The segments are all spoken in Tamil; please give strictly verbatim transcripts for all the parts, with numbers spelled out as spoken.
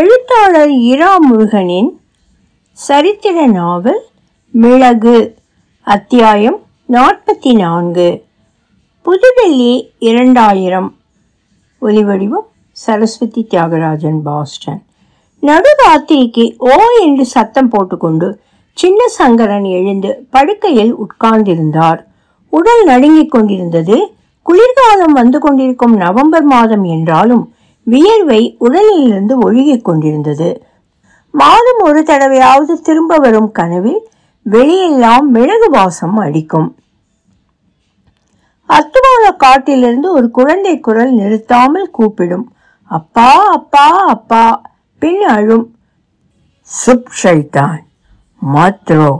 எழுத்தாளர் இரா முருகனின் சரித்திர நாவல் மிளகு, அத்தியாயம் நாற்பத்தி நான்கு, புதுடெல்லி இரண்டாயிரம். ஒலிவடிவம் சரஸ்வதி தியாகராஜன், பாஸ்டன். நடுராத்திரிக்கு ஓ என்று சத்தம் போட்டுக்கொண்டு சின்ன சங்கரன் எழுந்து படுக்கையில் உட்கார்ந்திருந்தார். உடல் நடுங்கிக் கொண்டிருந்தது. குளிர்காலம் வந்து கொண்டிருக்கும் நவம்பர் மாதம் என்றாலும் வியர்வை உடலிலிருந்து ஒழுகிக் கொண்டிருந்தது. மாதம் ஒரு தடவையாவது திரும்ப வரும் கனவில் வெளியெல்லாம் மிளகு வாசம் அடிக்கும். அத்துவான காட்டிலிருந்து ஒரு குழந்தை குரல் நிறுத்தாமல் கூப்பிடும். அப்பா அப்பா அப்பா. பின் அழும் சுப் ஷைத்தான் மாத்ரோ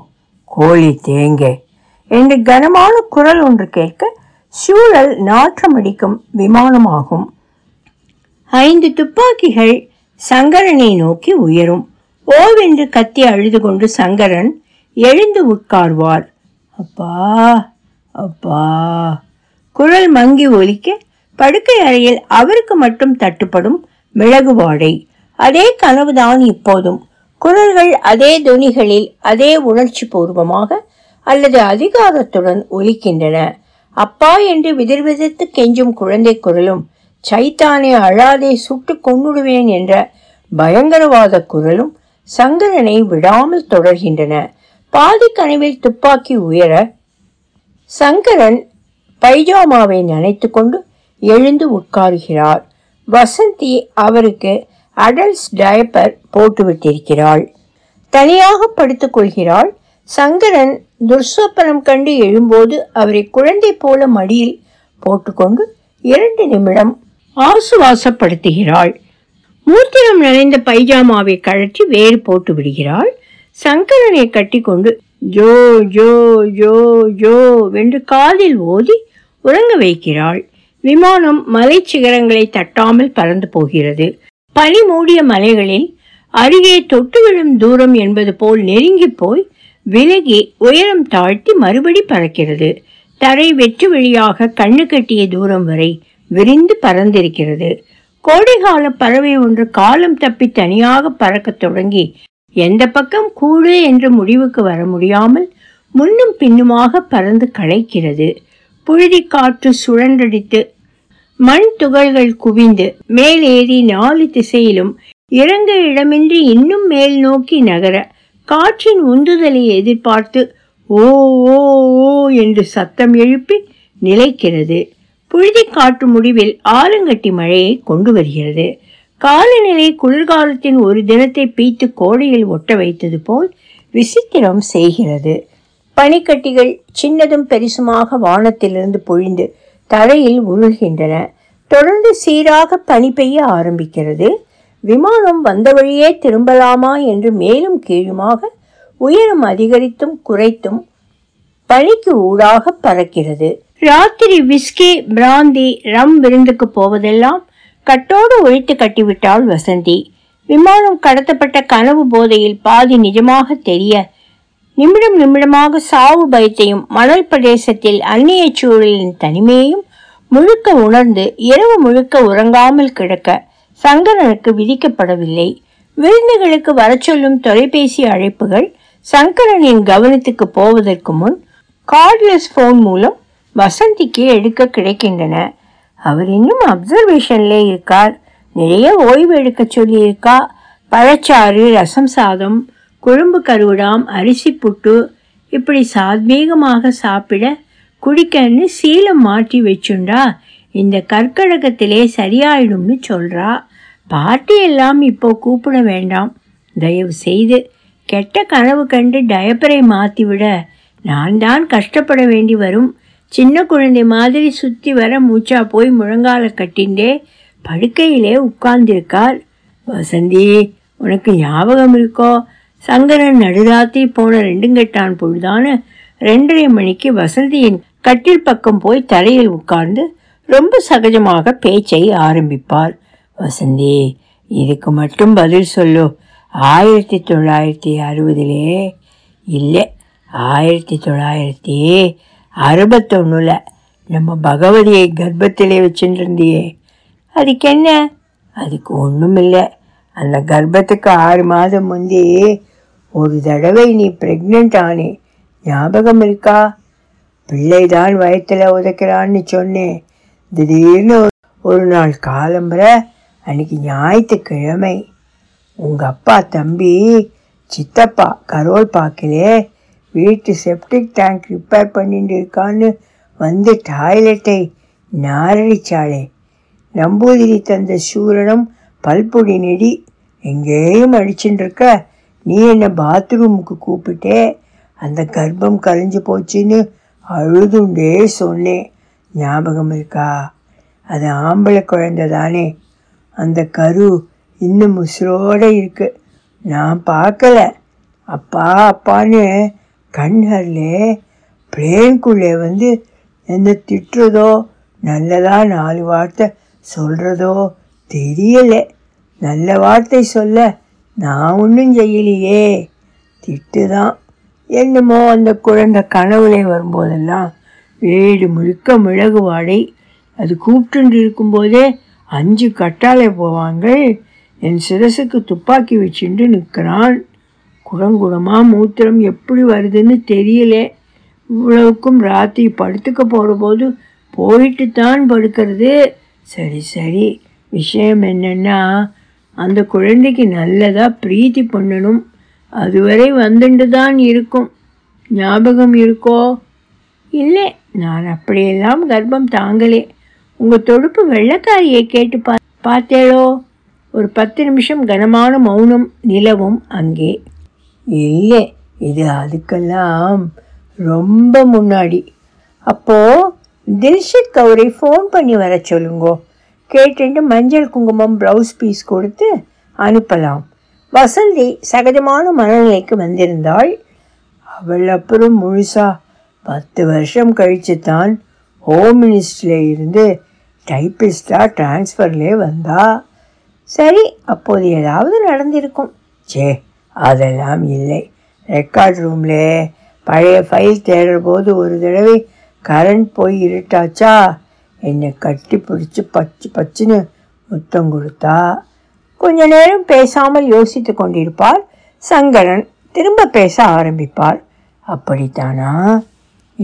கோழி தேங்கே என்று கனமான குரல் ஒன்று கேட்க சூழல் நாற்றமடிக்கும் விமானமாகும். ஐந்து துப்பாக்கிகள் சங்கரனை நோக்கி உயரும். ஓவென்று கத்தி அழுது கொண்டு சங்கரன் எழுந்து உட்கார்வார். அப்பா அப்பா குரல் மங்கி ஒலிக்க படுக்கை அறையில் அவருக்கு மட்டும் தட்டுப்படும் மிளகுவாடை. அதே கனவுதான் இப்போதும். குரல்கள் அதே துணிகளில் அதே உணர்ச்சி பூர்வமாக அல்லது அதிகாரத்துடன் ஒலிக்கின்றன. அப்பா என்று விதிர்விதித்து கெஞ்சும் குழந்தை குரலும், சைத்தானே அழாதே சுட்டு கொண்டுடுவேன் என்ற பயங்கரவாத குரலும் சங்கரனை விடாமல் தொடர்கின்றன. பாதி கனவில் துப்பாக்கி உயர சங்கரன் பைஜாமாவை நினைத்து கொண்டு எழுந்து உட்காருகிறார். வசந்தி அவருக்கு அடல்ட்ஸ் டயப்பர் போட்டுவிட்டிருக்கிறாள். தனியாக படுத்துக் கொள்கிறாள். சங்கரன் துர்சோப்பனம் கண்டு எழும்போது அவரை குழந்தை போல மடியில் போட்டுக்கொண்டு இரண்டு நிமிடம் ஆசுவாசப்படுத்துகிறாள். மூத்திரம் நிறைந்த பைஜாமாவை கழற்றி வேறு போட்டு விடுகிறாள். சங்கரனை கட்டி கொண்டு ஜோ ஜோ ஜோ ஜோ வென்று காதில் ஓதி உறங்க வைக்கிறாள். விமானம் மலை சிகரங்களை தட்டாமல் பறந்து போகிறது. பனி மூடிய மலைகளில் அருகே தொட்டு விழும் தூரம் என்பது போல் நெருங்கி போய் விலகி உயரம் தாழ்த்தி மறுபடி பறக்கிறது. தரை வெற்று வெளியாக கண்ணு கட்டிய தூரம் வரை விரிந்து பறந்திருக்கிறது. கோடைகால பறவை ஒன்று காலம் தப்பி தனியாக பறக்க தொடங்கி எந்த பக்கம் கூடு என்று முடிவுக்கு வர முடியாமல் முன்னும் பின்னுமாக பறந்து களைக்கிறது. புழுதி காற்று சுழன்றடித்து மண் துகள்கள் குவிந்து மேலேறி நாலு திசையிலும் இறங்க இடமின்றி இன்னும் மேல் நோக்கி நகர காற்றின் உந்துதலை எதிர்பார்த்து ஓ ஓ ஓ என்று சத்தம் எழுப்பி நிலைக்கிறது. புழுதி காற்று முடிவில் ஆலங்கட்டி மழையை கொண்டு வருகிறது. காலநிலை குளிர்காலத்தின் ஒரு தினத்தை பீத்து கோடையில் ஒட்ட வைத்தது போல் விசித்திரம் செய்கிறது. பனிக்கட்டிகள் சின்னதும் பெரிசுமாக வானத்திலிருந்து பொழிந்து தரையில் உருள்கின்றன. தொடர்ந்து சீராக பனி பெய்ய ஆரம்பிக்கிறது. விமானம் வந்த வழியே திரும்பலாமா என்று மேலும் கீழுமாக உயரம் அதிகரித்தும் குறைத்தும் பனிக்கு ஊடாக பறக்கிறது. ராத்திரி விஸ்கி, பிராந்தி, ரம் விருந்துக்கு போவதெல்லாம் கட்டோடு ஒழித்து கட்டிவிட்டாள் வசந்தி. விமானம் கடத்தப்பட்ட கனவு போதையில் பாதி நிஜமாக தெரிய நிமிடம் நிமிடமாக சாவு பயத்தையும் மணல் பிரதேசத்தில் அந்நிய சூழலின் தனிமையையும் முழுக்க உணர்ந்து இரவு முழுக்க உறங்காமல் கிடக்க சங்கரனுக்கு விதிக்கப்படவில்லை. விருந்துகளுக்கு வர சொல்லும் தொலைபேசி அழைப்புகள் சங்கரனின் கவனத்துக்கு போவதற்கு முன் கார்ட்லெஸ் போன் மூலம் வசந்திக்கு எடுக்க கிடைக்கின்றன. அவர் இன்னும் அப்சர்வேஷன்ல இருக்கார். நிறைய ஓய்வு எடுக்க சொல்லியிருக்கா. பழச்சாறு, ரசம் சாதம், குழம்பு கருவிடாம், அரிசி புட்டு இப்படி சாத்வீகமாக சாப்பிட குடிக்கன்னு சீலம் மாற்றி வச்சுண்டா. இந்த கற்கடகத்திலே சரியாயிடும்னு சொல்றா. பார்ட்டி எல்லாம் இப்போ கூப்பிட வேண்டாம். தயவு செய்து கெட்ட கனவு கண்டு டயப்பரை மாற்றி விட நான் தான் கஷ்டப்பட வேண்டி வரும். சின்ன குழந்தை மாதிரி சுற்றி வர மூச்சா போய் முழங்கால கட்டின்றே படுக்கையிலே உட்கார்ந்திருக்கார். வசந்தி, உனக்கு ஞாபகம் இருக்கோ, சங்கரன் நடுராத்திரி போன ரெண்டுங்கெட்டான் பொழுதான ரெண்டரை மணிக்கு வசந்தியின் கட்டில் பக்கம் போய் தரையில் உட்கார்ந்து ரொம்ப சகஜமாக பேச்சை ஆரம்பிப்பார். வசந்தி, இதுக்கு மட்டும் பதில் சொல்லு. ஆயிரத்தி தொள்ளாயிரத்தி அறுபதுலே இல்லை, ஆயிரத்தி தொள்ளாயிரத்தி அறுபத்தொன்னில் நம்ம பகவதியை கர்ப்பத்திலே வச்சுட்டு இருந்தியே, அதுக்கு என்ன? அதுக்கு ஒன்றும் இல்லை. அந்த கர்ப்பத்துக்கு ஆறு மாதம் முந்தி ஒரு தடவை நீ பிரெக்னென்ட் ஆனே, ஞாபகம் இருக்கா? பிள்ளைதான் வயத்தில் உதைக்கிறான்னு சொன்னேன். திடீர்னு ஒரு நாள் காலம்புரை, அன்னைக்கு ஞாயிற்றுக்கிழமை, உங்கள் அப்பா தம்பி சித்தப்பா கரோல்பாக்கிலே வீட்டு செப்டிக் டேங்க் ரிப்பேர் பண்ணிட்டு இருக்கான்னு வந்து டாய்லெட்டை நாரடிச்சாளே. நம்பூதிரி தந்த சூரணம் பல்பொடி நெடி எங்கேயும் அடிச்சுட்டுருக்க, நீ என்னை பாத்ரூமுக்கு கூப்பிட்டே அந்த கர்ப்பம் கரைஞ்சி போச்சுன்னு அழுதுண்டே சொன்னேன், ஞாபகம் இருக்கா? அது ஆம்பளை குழந்தை தானே, அந்த கரு இன்னும் உசுரோடு இருக்கு. நான் பார்க்கல, அப்பா அப்பான்னு கண்ணர்லே பிளேன்குள்ளே வந்து என்ன திட்டுறதோ நல்லதா நாலு வார்த்தை சொல்கிறதோ தெரியலை. நல்ல வார்த்தை சொல்ல நான் ஒன்றும் செய்யலையே, திட்டு தான். என்னமோ அந்த குழந்தை கனவுலே வரும்போதெல்லாம் வீடு முழுக்க மிளகு வாடை. அது கூப்பிட்டு இருக்கும்போதே அஞ்சு கட்டாலே போவாங்க. என் சிரசுக்கு துப்பாக்கி வச்சுட்டு நிற்கிறான். குடங்குடமாக மூத்திரம் எப்படி வருதுன்னு தெரியல. இவ்வளவுக்கும் ராத்திரி படுத்துக்க போகிறபோது போயிட்டு தான் படுக்கிறது. சரி சரி, விஷயம் என்னென்னா அந்த குழந்தைக்கு நல்லதாக பிரீத்தி பண்ணணும். அதுவரை வந்துட்டு தான் இருக்கும், ஞாபகம் இருக்கோ? இல்லை, நான் அப்படியெல்லாம் கர்ப்பம் தாங்களே. உங்கள் தொடுப்பு வெள்ளைக்காரியை கேட்டு பா பார்த்தேளோ ஒரு பத்து நிமிஷம் கனமான மௌனம் நிலவும் அங்கே. இல்லை, இது அதுக்கெல்லாம் ரொம்ப முன்னாடி. அப்போது தில்ஷித் கவுரை ஃபோன் பண்ணி வர சொல்லுங்கோ, கேட்டுட்டு மஞ்சள் குங்குமம் ப்ளவுஸ் பீஸ் கொடுத்து அனுப்பலாம். வசந்தி சகஜமான மனநிலைக்கு வந்திருந்தாள். அவள் அப்புறம் முழுசாக பத்து வருஷம் கழித்து தான் ஹோம் மினிஸ்டரில் இருந்து டைப்பிஸ்டாக டிரான்ஸ்ஃபர்லேயே வந்தா. சரி, அப்போது ஏதாவது நடந்திருக்கும். சே, அதெல்லாம் இல்லை. ரெக்கார்ட் ரூமில் பழைய ஃபைல் தேடுற போது ஒரு தடவை கரண்ட் போய் இருட்டாச்சா, என்னை கட்டி பிடிச்சி பச்சு பச்சுன்னு முத்தம் கொடுத்தா. கொஞ்ச நேரம் பேசாமல் யோசித்து கொண்டிருப்பார் சங்கரன். திரும்ப பேச ஆரம்பிப்பார். அப்படித்தானா?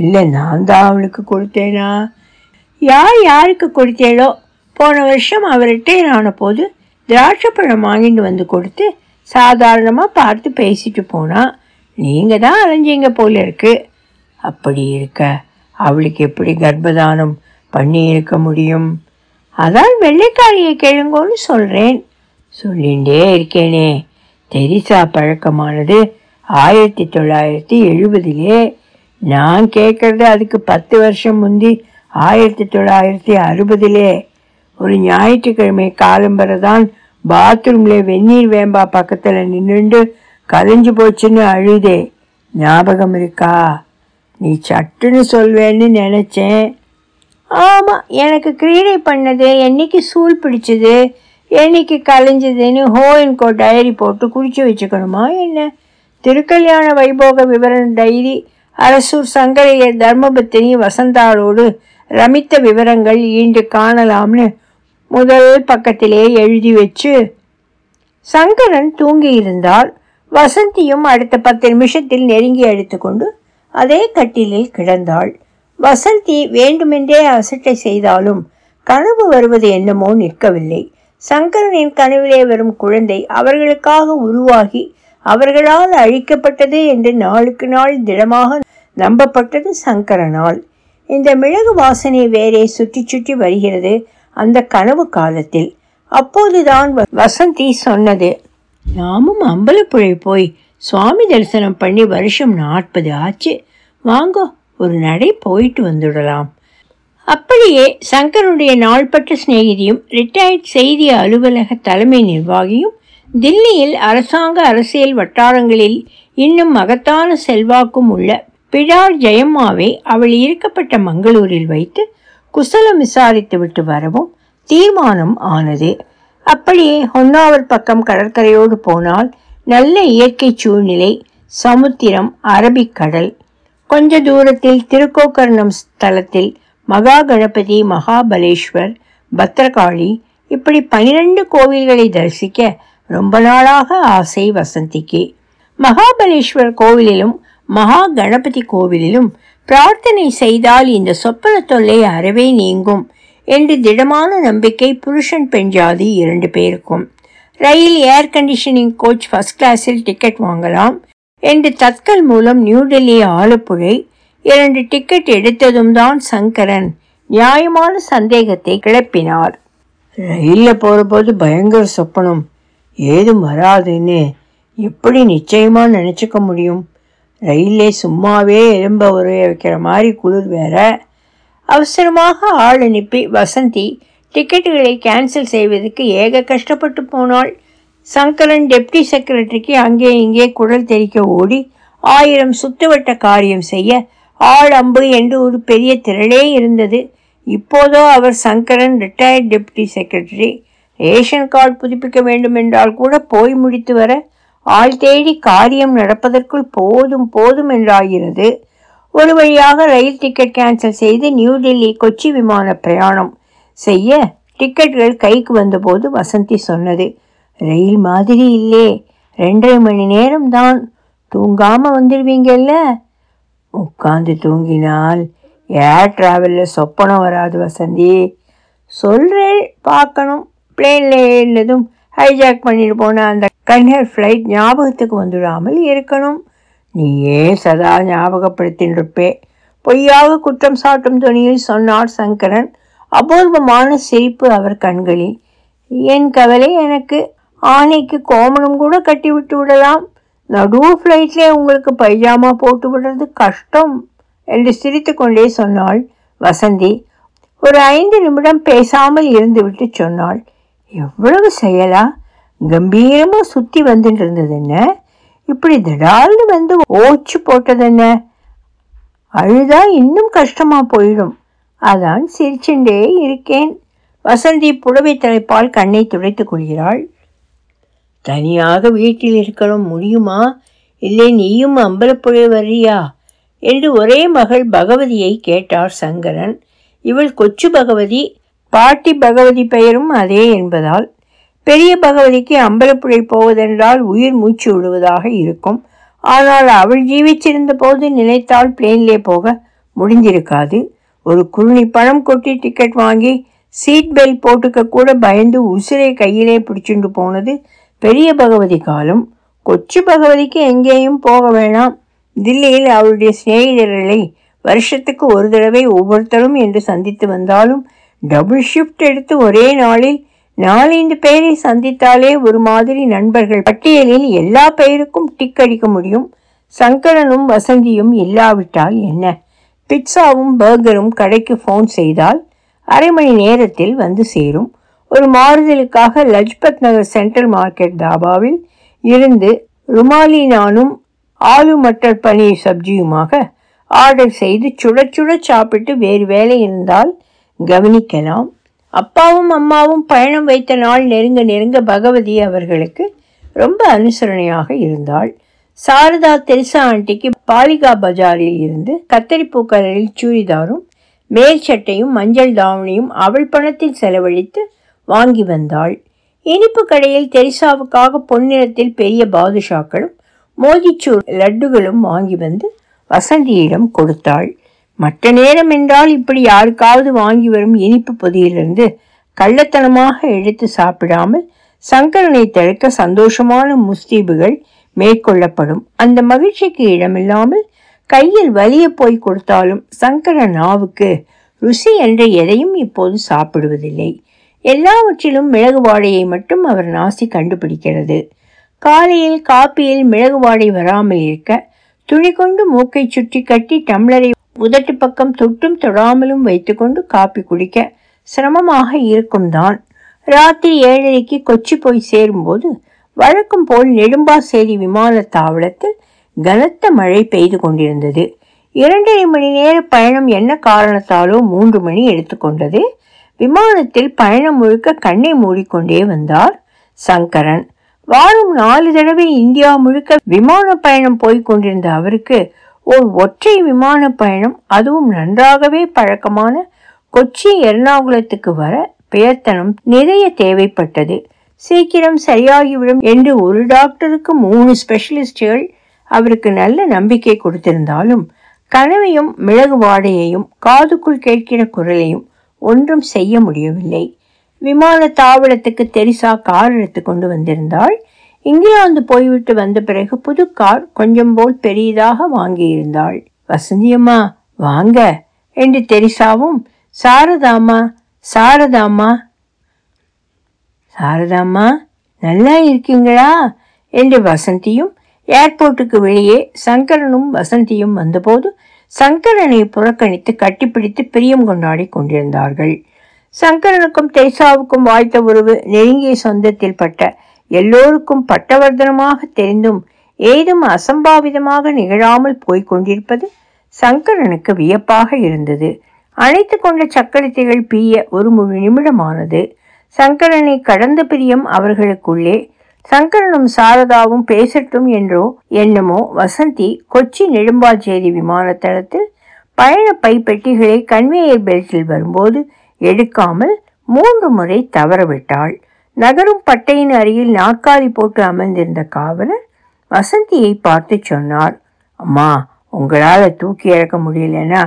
இல்லை, நான் தான் அவளுக்கு கொடுத்தேனா? யார் யாருக்கு கொடுத்தேளோ? போன வருஷம் அவர் ரிட்டையர் ஆன போது திராட்சைப்பழம் வாங்கிட்டு வந்து கொடுத்து சாதாரணமாக பார்த்து பேசிட்டு போனா. நீங்கள் தான் அலைஞ்சிங்க போல இருக்கு. அப்படி இருக்க அவளுக்கு எப்படி கர்ப்பதானம் பண்ணி இருக்க முடியும்? அதான் வெள்ளைக்காரியை கேளுங்கன்னு சொல்கிறேன். சொல்லிகிட்டே இருக்கேனே, தெரிசா பழக்கமானது ஆயிரத்தி தொள்ளாயிரத்தி எழுபதிலே. நான் கேட்குறது அதுக்கு பத்து வருஷம் முந்தி ஆயிரத்தி தொள்ளாயிரத்தி அறுபதிலே ஒரு ஞாயிற்றுக்கிழமை காலம்பரை தான் பாத்ரூமில் வெந்நீர் வேம்பா பக்கத்தில் நின்றுண்டு கலைஞ்சு போச்சுன்னு அழுதே, ஞாபகம் இருக்கா? நீ சட்டுன்னு சொல்வேன்னு நினச்சேன். ஆமாம், எனக்கு கிரீடை பண்ணது என்றைக்கு சூழ் பிடிச்சது என்றைக்கு கலைஞ்சதுன்னு ஹோயின்கோ டைரி போட்டு குறித்து வச்சுக்கணுமா என்ன? திருக்கல்யாண வைபோக விவரண டைரி, அரசூர் சங்கரையர் தர்மபத்தினி வசந்தாளோடு ரமித்த விவரங்கள் இன்று காணலாம்னு முதல் பக்கத்திலே எழுதி வச்சு. சங்கரன் தூங்கியிருந்தால் வசந்தியும் அடுத்த பத்து நிமிஷத்தில் நெருங்கி எடுத்துக்கொண்டு அதே கட்டிலில் கிடந்தாள். வசந்தி வேண்டுமென்றே அசட்டை செய்தாலும் கனவு வருவது என்னமோ நிற்கவில்லை. சங்கரனின் கனவிலே வரும் குழந்தை அவர்களுக்காக உருவாகி அவர்களால் அழிக்கப்பட்டது என்று நாளுக்கு நாள் திடமாக நம்பப்பட்டது சங்கரனால். இந்த மிளகு வாசனை வேறே சுற்றி சுற்றி வருகிறது அந்த கனவு காலத்தில். அப்போதுதான் வசந்தி சொன்னது, நாமும் அம்பலப்புழை போய் சுவாமி தரிசனம் பண்ணி வருஷம் நாற்பது ஆச்சு, வாங்கோ ஒரு நடை போயிட்டு வந்துடலாம். அப்படியே சங்கருடைய நாள்பட்ட சிநேகிதியும் ரிட்டையர்ட் செய்தி அலுவலக தலைமை நிர்வாகியும் தில்லியில் அரசாங்க அரசியல் வட்டாரங்களில் இன்னும் மகத்தான செல்வாக்கும் உள்ள பிடார் ஜெயம்மாவை அவள் இருக்கப்பட்ட மங்களூரில் வைத்து குசலம் விசாரித்து விட்டு வரவும் தீர்மானம் ஆனது. அப்படியே ஹொன்னாவர் பக்கம் கடற்கரையோடு போனால் நல்ல இயற்கை சூழ்நிலை, சமுத்திரம், அரபிக்கடல். கொஞ்ச தூரத்தில் திருக்கோக்கர்ணம் ஸ்தலத்தில் மகா கணபதி, மகாபலேஸ்வர், பத்ரகாளி இப்படி பனிரெண்டு கோவில்களை தரிசிக்க ரொம்ப நாளாக ஆசை வசந்திக்கு. மகாபலேஸ்வர் கோவிலிலும் மகா கணபதி கோவிலிலும் பிரார்த்தனை செய்தால் இந்த சொப்பன தொல்லை அறவே நீங்கும் என்று திடமான நம்பிக்கை புருஷன் பெண் ஜாதி இரண்டு பேருக்கும். ரயில் ஏர் கண்டிஷனிங் கோச் ஃபர்ஸ்ட் கிளாஸில் டிக்கெட் வாங்கலாம் என்று தட்கல் மூலம் நியூடெல்லி ஆலப்புழை இரண்டு டிக்கெட் எடுத்ததும் தான் சங்கரன் நியாயமான சந்தேகத்தை கிளப்பினார். ரயிலில் போகிறபோது பயங்கர சொப்பனம் ஏதும் வராதுன்னு எப்படி நிச்சயமாக நினச்சிக்க முடியும்? ரயிலே சும்மாவே எலும்ப உரைய வைக்கிற மாதிரி குளிர் வேற. அவசரமாக ஆள் அனுப்பி வசந்தி டிக்கெட்டுகளை கேன்சல் செய்வதற்கு ஏக கஷ்டப்பட்டு போனாள். சங்கரன் டெப்டி செக்ரட்டரிக்கு அங்கே இங்கே குரல் தெரிக்க ஓடி ஆயிரம் சுத்துவட்ட காரியம் செய்ய ஆள் அம்பு என்று ஒரு பெரிய திரளே இருந்தது. இப்போதோ அவர் Sankaran retired deputy secretary. Ration card புதுப்பிக்க வேண்டும் என்றால் கூட போய் முடித்து வர ஆள் தேடி காரியம் நடப்பதற்குள் போதும் போதும் என்றாகிறது. ஒரு வழியாக ரயில் டிக்கெட் கேன்சல் செய்து நியூடெல்லி கொச்சி விமான பிரயாணம் செய்ய டிக்கெட்டுகள் கைக்கு வந்தபோது வசந்தி சொன்னது, ரயில் மாதிரி இல்லே, ரெண்டரை மணி நேரம்தான், தூங்காமல் வந்துடுவீங்கல்ல? உட்காந்து தூங்கினால் ஏர் டிராவலில் சொப்பனம் வராது வசந்தி. சொல்கிறேன், பார்க்கணும். பிளேனில் ஏறினதும் ஹைஜாக் பண்ணிட்டு போன அந்த கன்ஹர் ஃப்ளைட் ஞாபகத்துக்கு வந்துடாமல் இருக்கணும். நீயே சதா ஞாபகப்படுத்தின் இருப்பே, பொய்யாக குற்றம் சாட்டும் துணியில் சொன்னார் சங்கரன். அபூர்வமான சிரிப்பு அவர் கண்களில். என் கவலை எனக்கு. ஆணைக்கு கோமணம் கூட கட்டி விட்டு விடலாம், நடு ஃப்ளைட்லே உங்களுக்கு பைஜாமா போட்டு விடுறது கஷ்டம் என்று சிரித்து கொண்டே சொன்னாள் வசந்தி. ஒரு ஐந்து நிமிடம் பேசாமல் இருந்துவிட்டு சொன்னாள், எவ்வளவு செயலா, கம்பீரமாக சுற்றி வந்துட்டு இருந்தது என்ன, இப்படி திடால்னு வந்து ஓச்சு போட்டது என்ன? அழுதா இன்னும் கஷ்டமாக போயிடும், அதான் சிரிச்சுண்டே இருக்கேன். வசந்தி புடவை தலைப்பால் கண்ணை துடைத்து கொள்கிறாள். தனியாக வீட்டில் இருக்கணும் முடியுமா, இல்லை நீயும் அம்பலப்புழை வர்றியா என்று ஒரே மகள் பகவதியை கேட்டார் சங்கரன். இவள் கொச்சு பகவதி, பாட்டி பகவதி பெயரும் அதே என்பதால் பெரிய பகவதிக்கு அம்பலப்புழை போவதென்றால் உயிர் மூச்சு விடுவதாக இருக்கும். ஆனால் அவள் ஜீவிச்சிருந்த போது நினைத்தால் பிளேனிலே போக முடிஞ்சிருக்காது. ஒரு குருணி பணம் கொட்டி டிக்கெட் வாங்கி சீட் பெல்ட் போட்டுக்க கூட பயந்து உசிரை கையிலே பிடிச்சுண்டு போனது பெரிய பகவதி காலம். கொச்சு பகவதிக்கு எங்கேயும் போக வேணாம். தில்லியில் அவளுடைய சிநேகிதர்களை வருஷத்துக்கு ஒரு தடவை ஒவ்வொருத்தரும் என்று சந்தித்து வந்தாலும் டபுள் ஷிஃப்ட் எடுத்து ஒரே நாளில் நாலஞ்சு பேரை சந்தித்தாலே ஒரு மாதிரி நண்பர்கள் பட்டியலில் எல்லா பெயருக்கும் டிக் அடிக்க முடியும். சங்கரனும் வசந்தியும் இல்லாவிட்டால் என்ன? பிட்சாவும் பர்கரும் கடைக்கு ஃபோன் செய்தால் அரை மணி நேரத்தில் வந்து சேரும். ஒரு மாறுதலுக்காக லஜ்பத் நகர் சென்ட்ரல் மார்க்கெட் தாபாவில் இருந்து ருமாலி நானும் ஆலு மட்டர் பன்னீர் சப்ஜியுமாக ஆர்டர் செய்து சுட சுட சாப்பிட்டு வேறு வேலை இருந்தால் கவனிக்கலாம். அப்பாவும் அம்மாவும் பயணம் வைத்த நாள் நெருங்க நெருங்க பகவதி அவர்களுக்கு ரொம்ப அனுசரணையாக இருந்தாள். சாரதா தெல்சா ஆண்டிக்கு பாலிகா பஜாரில் இருந்து கத்தரிப்பூக்கரையில் சூரிதாரும் மேல் சட்டையும் மஞ்சள் தாவணியும் அவள் பணத்தில் செலவழித்து வாங்கி வந்தாள். இனிப்பு கடையில் தெரிசாவுக்காக பொன்னிறத்தில் பெரிய பாதுஷாக்களும் மோதிச்சூர் லட்டுகளும் வாங்கி வந்து வசந்தியிடம் கொடுத்தாள். மற்ற நேரம் என்றால் இப்படி யாருக்காவது வாங்கி வரும் இனிப்பு பொதியிலிருந்து கள்ளத்தனமாக எடுத்து சாப்பிடாமல் சங்கரனை தடுக்க சந்தோஷமான முஸ்தீபுகள் மேற்கொள்ளப்படும். அந்த மகிழ்ச்சிக்கு இடமில்லாமல் கையில் வலிய போய் கொடுத்தாலும் சங்கரன் நாவுக்கு ருசி என்ற எதையும் இப்போது சாப்பிடுவதில்லை. எல்லாவற்றிலும் மிளகு வாடையை மட்டும் அவர் நாசி கண்டுபிடிக்கிறது. காலையில் காப்பியில் மிளகு வாடை வராமல் இருக்க துணி கொண்டு மூக்கை சுற்றி கட்டி டம்ளரை உதட்டு பக்கம் தொட்டும் தொடாமலும் வைத்துக்கொண்டு காப்பி குடிக்க சிரமமாக இருக்கும் தான். ராத்திரி ஏழரைக்கு கொச்சி போய் சேரும்போது வழக்கம் போல் நெடும்பாசேரி விமான தாவளத்தில் கனத்த மழை பெய்து கொண்டிருந்தது. இரண்டரை மணி நேர பயணம் என்ன காரணத்தாலோ மூன்று மணி எடுத்துக்கொண்டது. விமானத்தில் பயணம் முழுக்க கண்ணை மூடிக்கொண்டே வந்தார் சங்கரன். வாரம் நாலு தடவை இந்தியா முழுக்க விமான பயணம் போய்கொண்டிருந்த அவருக்கு ஓர் ஒற்றை விமான பயணம், அதுவும் நன்றாகவே பழக்கமான கொச்சி எர்ணாகுளத்துக்கு வர பிரயத்தனம் நிறைய தேவைப்பட்டது. சீக்கிரம் சரியாகிவிடும் என்று ஒரு டாக்டருக்கு மூணு ஸ்பெஷலிஸ்டுகள் அவருக்கு நல்ல நம்பிக்கை கொடுத்திருந்தாலும் கனவையும் மிளகு வாடையையும் காதுக்குள் கேட்கிற குரலையும் ஒன்றும் செய்ய முடியவில்லை. விமான தாவளத்துக்கு தெரிசா கார் எடுத்து கொண்டு வந்திருந்தாள். இங்கிலாந்து போய்விட்டு வந்த பிறகு புது கார் கொஞ்சம் போல் பெரியதாக வாங்கியிருந்தாள். வசந்தியம்மா வாங்க என்று தெரிசாவும் சாரதாமா சாரதாமா சாரதாமா நல்லா இருக்கீங்களா என்று வசந்தியும். ஏர்போர்ட்டுக்கு வெளியே சங்கரனும் வசந்தியும் வந்தபோது சங்கரனை புறக்கணித்து கட்டிப்பிடித்து பிரியம் கொண்டாடி கொண்டிருந்தார்கள். சங்கரனுக்கும் தெரிசாவுக்கும் வாய்த்த உறவு நெருங்கிய சொந்தத்தில் பட்ட எல்லோருக்கும் பட்டவர்தனமாக தெரிந்தும் ஏதும் அசம்பாவிதமாக நிகழாமல் போய்கொண்டிருப்பது சங்கரனுக்கு வியப்பாக இருந்தது. அணைத்து கொண்ட சக்கரத்தைகள் பீய ஒரு முழு நிமிடமானது. சங்கரனை கடந்த பிரியம் அவர்களுக்குள்ளே. சங்கரனும் சாரதாவும் பேசட்டும் என்றோ என்னமோ வசந்தி கொச்சி நெடும்பாச்சேரி விமானத்தளத்தில் பயணப்பை பெட்டிகளை கன்வேயர் பெல்ட்டில் வரும்போது எடுக்காமல் மூன்று முறை தவறவிட்டாள். நகரும் பட்டையின் அருகில் நாற்காலி போட்டு அமர்ந்திருந்த காவலர் வசந்தியை பார்த்து சொன்னார், அம்மா உங்களால் தூக்கி இறக்க முடியலன்னா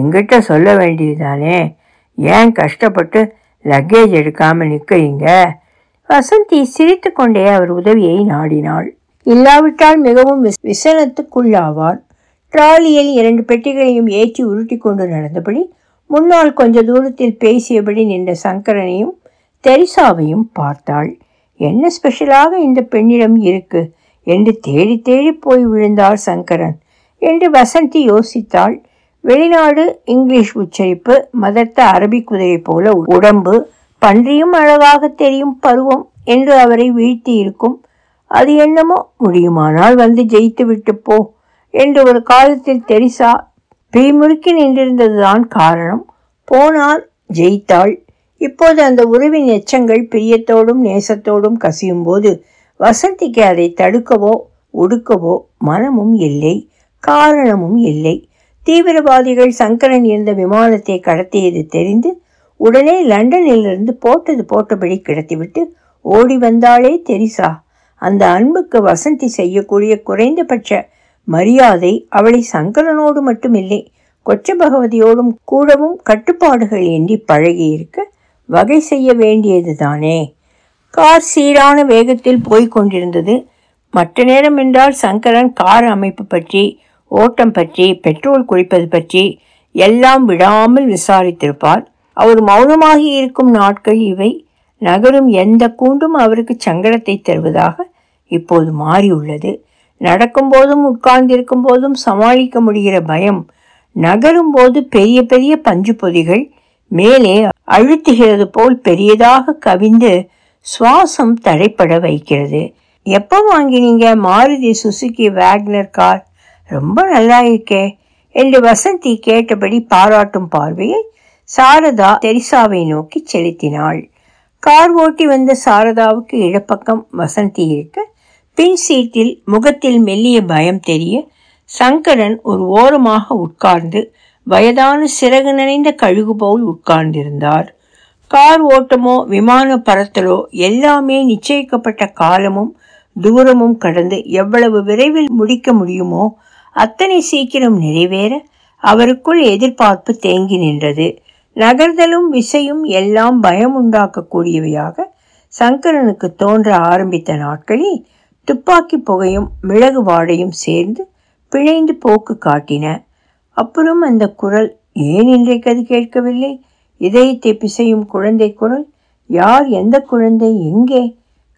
எங்கிட்ட சொல்ல வேண்டியதுதானே, ஏன் கஷ்டப்பட்டு லக்கேஜ் எடுக்காமல் நிற்கிறீங்க? வசந்தி சிரித்து கொண்டே அவர் உதவியை நாடினாள். இல்லாவிட்டால் மிகவும் விசனத்துக்குள்ளாவார். ட்ராலியில் இரண்டு பெட்டிகளையும் ஏற்றி உருட்டி கொண்டு நடந்தபடி முன்னால் கொஞ்ச தூரத்தில் பேசியபடி நின்ற சங்கரனையும் தெரிசாவையும் பார்த்தாள். என்ன ஸ்பெஷலாக இந்த பெண்ணிடம் இருக்கு என்று தேடி தேடி போய் விழுந்தாள் சங்கரன் என்று வசந்தி யோசித்தாள். வெளிநாடு இங்கிலீஷ் உச்சரிப்பு, மதர்த்த அரபி குதிரை போல உடம்பு, பன்றியும் அழகாக தெரியும் பருவம் என்று அவரை வீழ்த்தி இருக்கும். அது என்னமோ, முடியுமானால் வந்து ஜெயித்து விட்டு போ என்று ஒரு காலத்தில் தெரிசா பிரிமுறுக்கி நின்றிருந்ததுதான் காரணம். போனால் ஜெயித்தாள். இப்போது அந்த உறவின் எச்சங்கள் பிரியத்தோடும் நேசத்தோடும் கசியும் போது வசந்திக்கு அதை தடுக்கவோ ஒடுக்கவோ மனமும் இல்லை, காரணமும் இல்லை. தீவிரவாதிகள் சங்கரன் இருந்த விமானத்தை கடத்தியது தெரிந்து உடனே லண்டனிலிருந்து போட்டது போட்டபடி கிடத்திவிட்டு ஓடி வந்தாளே தெரிசா. அந்த அன்புக்கு வசந்தி செய்யக்கூடிய குறைந்தபட்ச மரியாதை அவளை சங்கரனோடு மட்டுமில்லை, கொச்ச பகவதியோடும் கூடவும் கட்டுப்பாடுகள் ஏந்தி பழகியிருக்க வகை செய்ய வேண்டியது தானே. கார் சீரான வேகத்தில் போய்கொண்டிருந்தது. மற்ற நேரம் என்றால் சங்கரன் கார் அமைப்பு பற்றி, ஓட்டம் பற்றி, பெட்ரோல் குடிப்பது பற்றி எல்லாம் விடாமல் விசாரித்திருப்பார். அவர் மௌனமாகி இருக்கும் நாட்கள் இவை. நகரும் எந்த கூண்டும் அவருக்கு சங்கடத்தை தருவதாக இப்போது மாறியுள்ளது. நடக்கும்போதும் உட்கார்ந்திருக்கும் போதும் சமாளிக்க முடிகிற பயம் நகரும் போது பெரிய பெரிய பஞ்சு பொதிகள் மேலே அழுத்துகிறது போல் பெரியதாக கவிந்து சுவாசம் தடைப்பட வைக்கிறது. எப்போ வாங்கினீங்க மாருதி சுசுகி வேக்னர் கார்? ரொம்ப நல்லா இருக்கே என்று வசந்தி கேட்டபடி பாராட்டும் பார்வையை சாரதா தெரிசாவை நோக்கி செலுத்தினாள். கார் ஓட்டி வந்த சாரதாவுக்கு இடப்பக்கம் வசந்தி இருக்க பின் சீட்டில் முகத்தில் மெல்லிய பயம் தெரிய சங்கரன் ஒரு ஓரமாக உட்கார்ந்து வயதான சிறகு நனைந்த கழுகு போல் உட்கார்ந்திருந்தார். கார் ஓட்டமோ விமான பறத்தலோ எல்லாமே நிச்சயிக்கப்பட்ட காலமும் தூரமும் கடந்து எவ்வளவு விரைவில் முடிக்க முடியுமோ அத்தனை சீக்கிரம் நிறைவேற அவருக்குள் எதிர்பார்ப்பு தேங்கி நின்றது. நகர்தலும் விசையும் எல்லாம் பயம் உண்டாக்கக்கூடியவையாக சங்கரனுக்கு தோன்ற ஆரம்பித்த நாட்களில் துப்பாக்கி புகையும் மிளகு வாடையும் சேர்ந்து பிழைந்து போக்கு காட்டின. அப்புறம் அந்த குரல், ஏன் இன்றைக்கு அது கேட்கவில்லை? இதயத்தை பிசையும் குழந்தை குரல். யார், எந்த குழந்தை, எங்கே?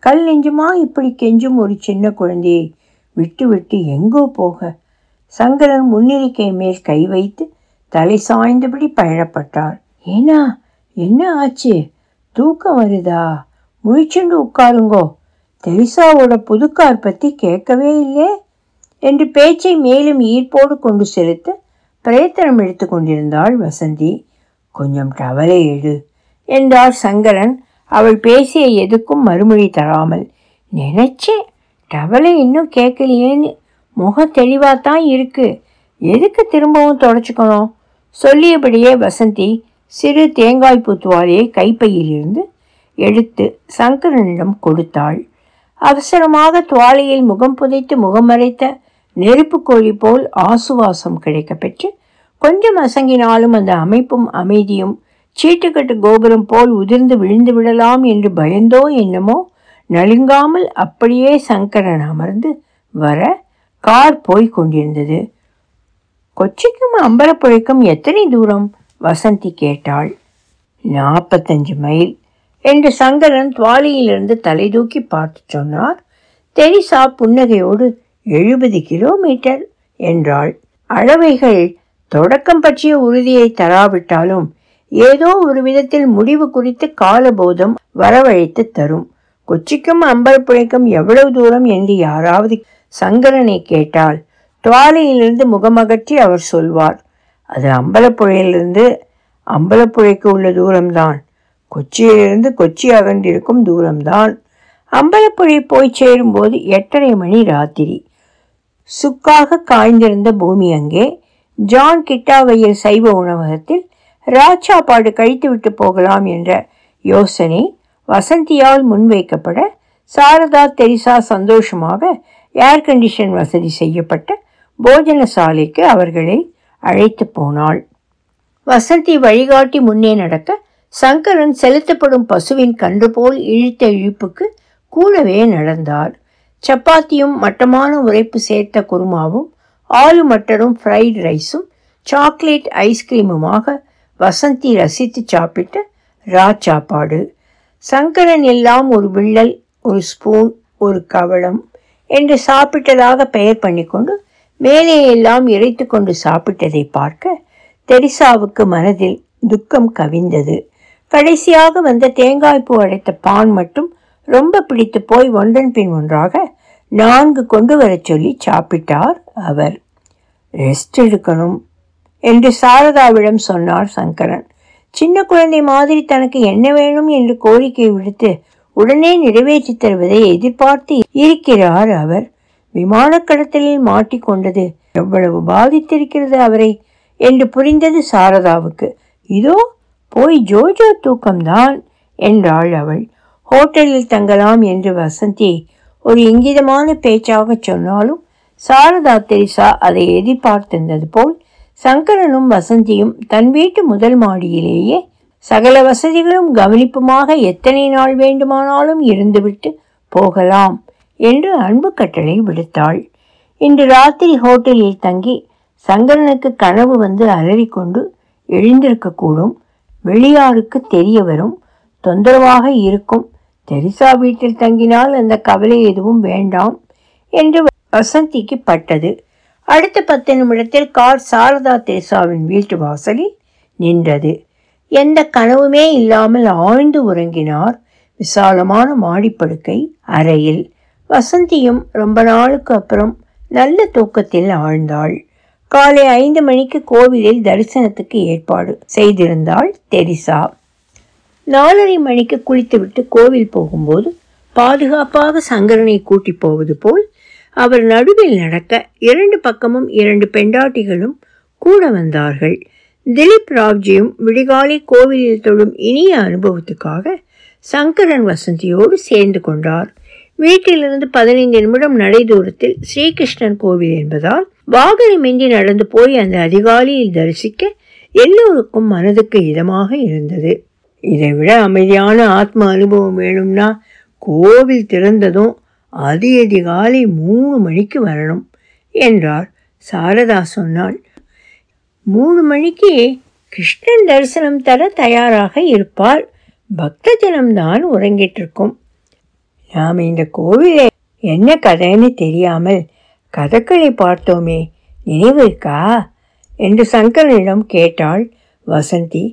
கல் நெஞ்சுமா இப்படி கெஞ்சும் ஒரு சின்ன குழந்தையை விட்டு விட்டு எங்கோ போக? சங்கரன் முன்னிருக்கை மேல் கை வைத்து தலை சாய்ந்தபடி பயணப்பட்டார். ஏனா என்ன ஆச்சு? தூக்கம் வருதா? முழிச்சுண்டு உட்காருங்கோ, தெரிசாவோட புதுக்கார் பற்றி கேட்கவே இல்லை என்று பேச்சை மேலும் ஈர்ப்போடு கொண்டு செலுத்த பிரயத்தனம் எடுத்து கொண்டிருந்தாள் வசந்தி. கொஞ்சம் டவலை எடு என்றார் சங்கரன் அவள் பேசிய எதுக்கும் மறுமொழி தராமல். நினைச்சேன் டவலை இன்னும் கேட்கலையேன்னு, முகம் தெளிவாகத்தான் இருக்குது, எதுக்கு திரும்பவும் தொடச்சிக்கணும்? சொல்லியபடியே வசந்தி சிறு தேங்காய் பூத்துவாரியை கைப்பையிலிருந்து எடுத்து சங்கரனிடம் கொடுத்தாள். அவசரமாக துவாலையில் முகம் புதைத்து முகமறைத்த நெருப்பு கோழி போல் ஆசுவாசம் கிடைக்க பெற்று கொஞ்சம் அசங்கினாலும் அந்த அமைப்பும் அமைதியும் சீட்டுக்கட்டு கோபுரம் போல் உதிர்ந்து விழுந்து விடலாம் என்று பயந்தோ என்னமோ நழுங்காமல் அப்படியே சங்கரன் அமர்ந்து வர கார் போய் கொண்டிருந்தது. கொச்சிக்கும் அம்பலப்புழைக்கும் எத்தனை தூரம்? வசந்தி கேட்டாள். நாற்பத்தஞ்சு மைல் என்று சங்கரன் துவாலியிலிருந்து தலை தூக்கி பார்த்து சொன்னார். தெரிசா புன்னகையோடு எழுபது கிலோமீட்டர் என்றாள். அளவைகள் தொடக்கம் பற்றிய உறுதியை தராவிட்டாலும் ஏதோ ஒரு விதத்தில் முடிவு குறித்து காலபோதம் வரவழைத்து தரும். கொச்சிக்கும் அம்பலப்புழைக்கும் எவ்வளவு தூரம் என்று யாராவது சங்கரனை கேட்டால் துவாலையிலிருந்து முகமகற்றி அவர் சொல்வார், அது அம்பலப்புழையிலிருந்து அம்பலப்புழைக்கு உள்ள தூரம்தான், கொச்சியிலிருந்து கொச்சி அகன்றிருக்கும் தூரம்தான். அம்பலப்புழை போய் சேரும்போது எட்டரை மணி ராத்திரி. சுக்காக காய்ந்திருந்த பூமி அங்கே. ஜான் கிட்டாவையில் சைவ உணவகத்தில் ராச்சாப்பாடு கழித்துவிட்டு போகலாம் என்ற யோசனை வசந்தியால் முன்வைக்கப்பட சாரதா தெரிசா சந்தோஷமாக ஏர் கண்டிஷன் வசதி செய்யப்பட்ட போஜன சாலைக்கு அவர்களை அழைத்து போனாள். வசந்தி வழிகாட்டி முன்னே நடக்க சங்கரன் செலுத்தப்படும் பசுவின் கன்று போல் இழுத்த இழுப்புக்கு கூடவே நடந்தார். சப்பாத்தியும் மட்டமான உரைப்பு சேர்த்த குருமாவும் ஆலு மட்டரும் ஃப்ரைட் ரைஸும் சாக்லேட் ஐஸ்கிரீமுமாக வசந்தி ரசித்து சாப்பிட்ட ராச்சாப்பாடு. சங்கரன் எல்லாம் ஒரு வில்லல், ஒரு ஸ்பூன், ஒரு கவளம் என்று சாப்பிட்டதாக பெயர் பண்ணிக்கொண்டு மேலேயெல்லாம் இறைத்து கொண்டு சாப்பிட்டதை பார்க்க தெரிசாவுக்கு மனதில் துக்கம் கவிந்தது. கடைசியாக வந்த தேங்காய்ப்பூ அடைத்த பான் மட்டும் ரொம்ப பிடித்து போய் ஒன்றன் பின் ஒன்றாக நான்கு கொண்டு வர சொல்லி சாப்பிட்டார் அவர். ரெஸ்ட் எடுக்கணும் என்று சாரதாவிடம் சொன்னார் சங்கரன். சின்ன குழந்தை மாதிரி தனக்கு என்ன வேணும் என்று கோரிக்கை விடுத்து உடனே நிறைவேற்றி தருவதை எதிர்பார்த்து இருக்கிறார் அவர். விமான கடத்தலில் மாட்டிக்கொண்டது எவ்வளவு பாதித்திருக்கிறது அவரை என்று புரிந்தது சாரதாவுக்கு. இதோ போய் ஜோஜோ தூக்கம்தான் என்றாள் அவள். ஹோட்டலில் தங்கலாம் என்று வசந்தி ஒரு இங்கிதமான பேச்சாக சொன்னாலும் சாரதா தெரிசா அதை எதிர்பார்த்திருந்தது போல் சங்கரனும் வசந்தியும் தன் வீட்டு முதல் மாடியிலேயே சகல வசதிகளும் கவனிப்புமாக எத்தனை நாள் வேண்டுமானாலும் இருந்துவிட்டு போகலாம் என்று அன்பு கட்டளை விடுத்தாள். இன்று ராத்திரி ஹோட்டலில் தங்கி சங்கரனுக்கு கனவு வந்து அலறிக்கொண்டு எழுந்திருக்கக்கூடும், வெளியாருக்கு தெரிய வரும், தொந்தரவாக இருக்கும். தெரிசா வீட்டில் தங்கினால் அந்த கவலை எதுவும் வேண்டாம் என்று வசந்திக்கு பட்டது. அடுத்த பத்து நிமிடத்தில் கார் சாரதா தெரிசாவின் வீட்டு வாசலில் நின்றது. எந்த கனவுமே இல்லாமல் ஆழ்ந்து உறங்கினார் விசாலமான மாடிப்படுக்கை அறையில். வசந்தியும் ரொம்ப நாளுக்கு அப்புறம் நல்ல தூக்கத்தில் ஆழ்ந்தாள். காலை ஐந்து மணிக்கு கோவிலில் தரிசனத்துக்கு ஏற்பாடு செய்திருந்தாள் தெரிசா. நாலரை மணிக்கு குளித்துவிட்டு கோவில் போகும்போது பாதுகாப்பாக சங்கரனை கூட்டி போவது போல் அவர் நடுவில் நடக்க இரண்டு பக்கமும் இரண்டு பெண்டாட்டிகளும் கூட வந்தார்கள். திலீப் ராவ்ஜியும் விடிகாலை கோவிலில் தொழும் இனிய அனுபவத்துக்காக சங்கரன் வசந்தியோடு சேர்ந்து கொண்டார். வீட்டிலிருந்து பதினைந்து நிமிடம் நடை தூரத்தில் ஸ்ரீகிருஷ்ணன் கோவில் என்பதால் வாகனமின்றி நடந்து போய் அந்த அதிகாலையில் தரிசிக்க எல்லோருக்கும் மனதுக்கு இதமாக இருந்தது. இதை விட அமைதியான ஆத்ம அனுபவம் வேணும்னா கோவில் திறந்ததும் அதி அதிகாலை மூணு மணிக்கு வரணும் என்றார். சாரதா சொன்னாள், மூணு மணிக்கு கிருஷ்ணன் தரிசனம் தர தயாராக இருப்பார், பக்த ஜனம்தான் உறங்கிட்டு இருக்கும். நாம் இந்த கோவிலை என்ன கதைன்னு தெரியாமல் கதக்களை பார்த்தோமே, நினைவு இருக்கா என்று சங்கரனிடம் கேட்டாள் வசந்தி.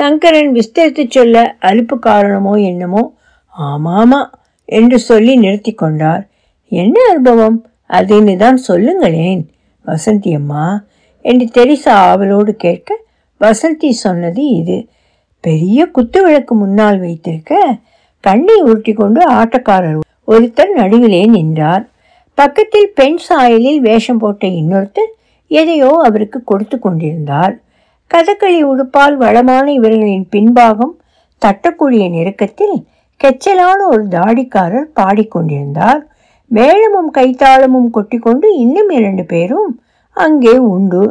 சங்கரன் விஸ்தரித்து சொல்ல அலுப்பு காரணமோ என்னமோ ஆமாமா என்று சொல்லி நிறுத்தி கொண்டார். என்ன அனுபவம் அதுன்னு தான் சொல்லுங்களேன் வசந்தி அம்மா என்று தெரிசா ஆவலோடு கேட்க வசந்தி சொன்னது இது. பெரிய குத்து விளக்கு முன்னால் வைத்திருக்க கண்ணை உருட்டி கொண்டு ஆட்டக்காரர் ஒருத்தர் நடுவிலே நின்றார். பக்கத்தில் பெண் சாயலில் வேஷம் போட்ட இன்னொருத்தர் எதையோ அவருக்கு கொடுத்து கொண்டிருந்தார். கதக்களி உடுப்பால் வளமான இவர்களின் பின்பாகம் தட்டக்கூடிய நெருக்கத்தில் கெச்சலான ஒரு தாடிக்காரர் பாடிக்கொண்டிருந்தார். மேளமும் கைத்தாளமும் கொட்டிக்கொண்டு இன்னும் இரண்டு பேரும் அங்கே உண்டு.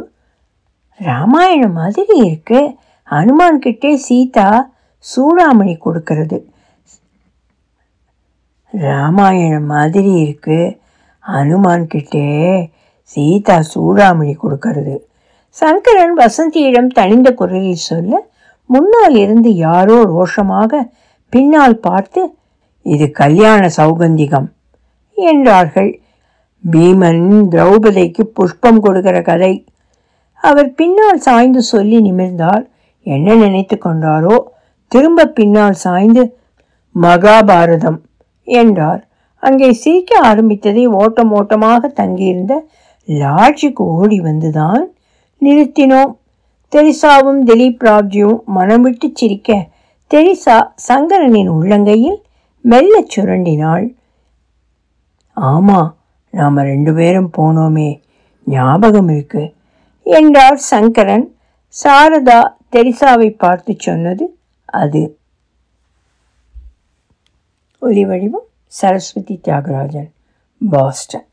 ராமாயணம் மாதிரி இருக்கு. ஹனுமான்கிட்டே சீதா சூடாமணி கொடுக்கறது ராமாயணம் மாதிரி இருக்கு ஹனுமான்கிட்டே சீதா சூடாமணி கொடுக்கறது சங்கரன் வசந்தியிடம் தனிந்த குரலில் சொல்ல, முன்னால் இருந்து யாரோ ரோஷமாக பின்னால் பார்த்து, இது கல்யாண சௌகந்திகம் என்றார்கள். பீமன் திரௌபதிக்கு புஷ்பம் கொடுக்கிற கதை. அவர் பின்னால் சாய்ந்து சொல்லி நிமிர்ந்தார். என்ன நினைத்து கொண்டாரோ, திரும்ப பின்னால் சாய்ந்து மகாபாரதம் என்றார். அங்கே சிரிக்க ஆரம்பித்ததை ஓட்டம் ஓட்டமாக தங்கியிருந்த லாட்ஜுக்கு ஓடி வந்துதான் நிறுத்தினோம். தெரிசாவும் திலீப் ராவ்ஜியும் மனம் விட்டு சிரிக்க, தெரிசா சங்கரனின் உள்ளங்கையில் மெல்ல சுரண்டினாள். ஆமா, நாம் ரெண்டு பேரும் போனோமே, ஞாபகம் இருக்கு என்றார் சங்கரன். சாரதா தெரிசாவை பார்த்து சொன்னது அது. ஒலி வடிவம் சரஸ்வதி தியாகராஜன், பாஸ்டன்.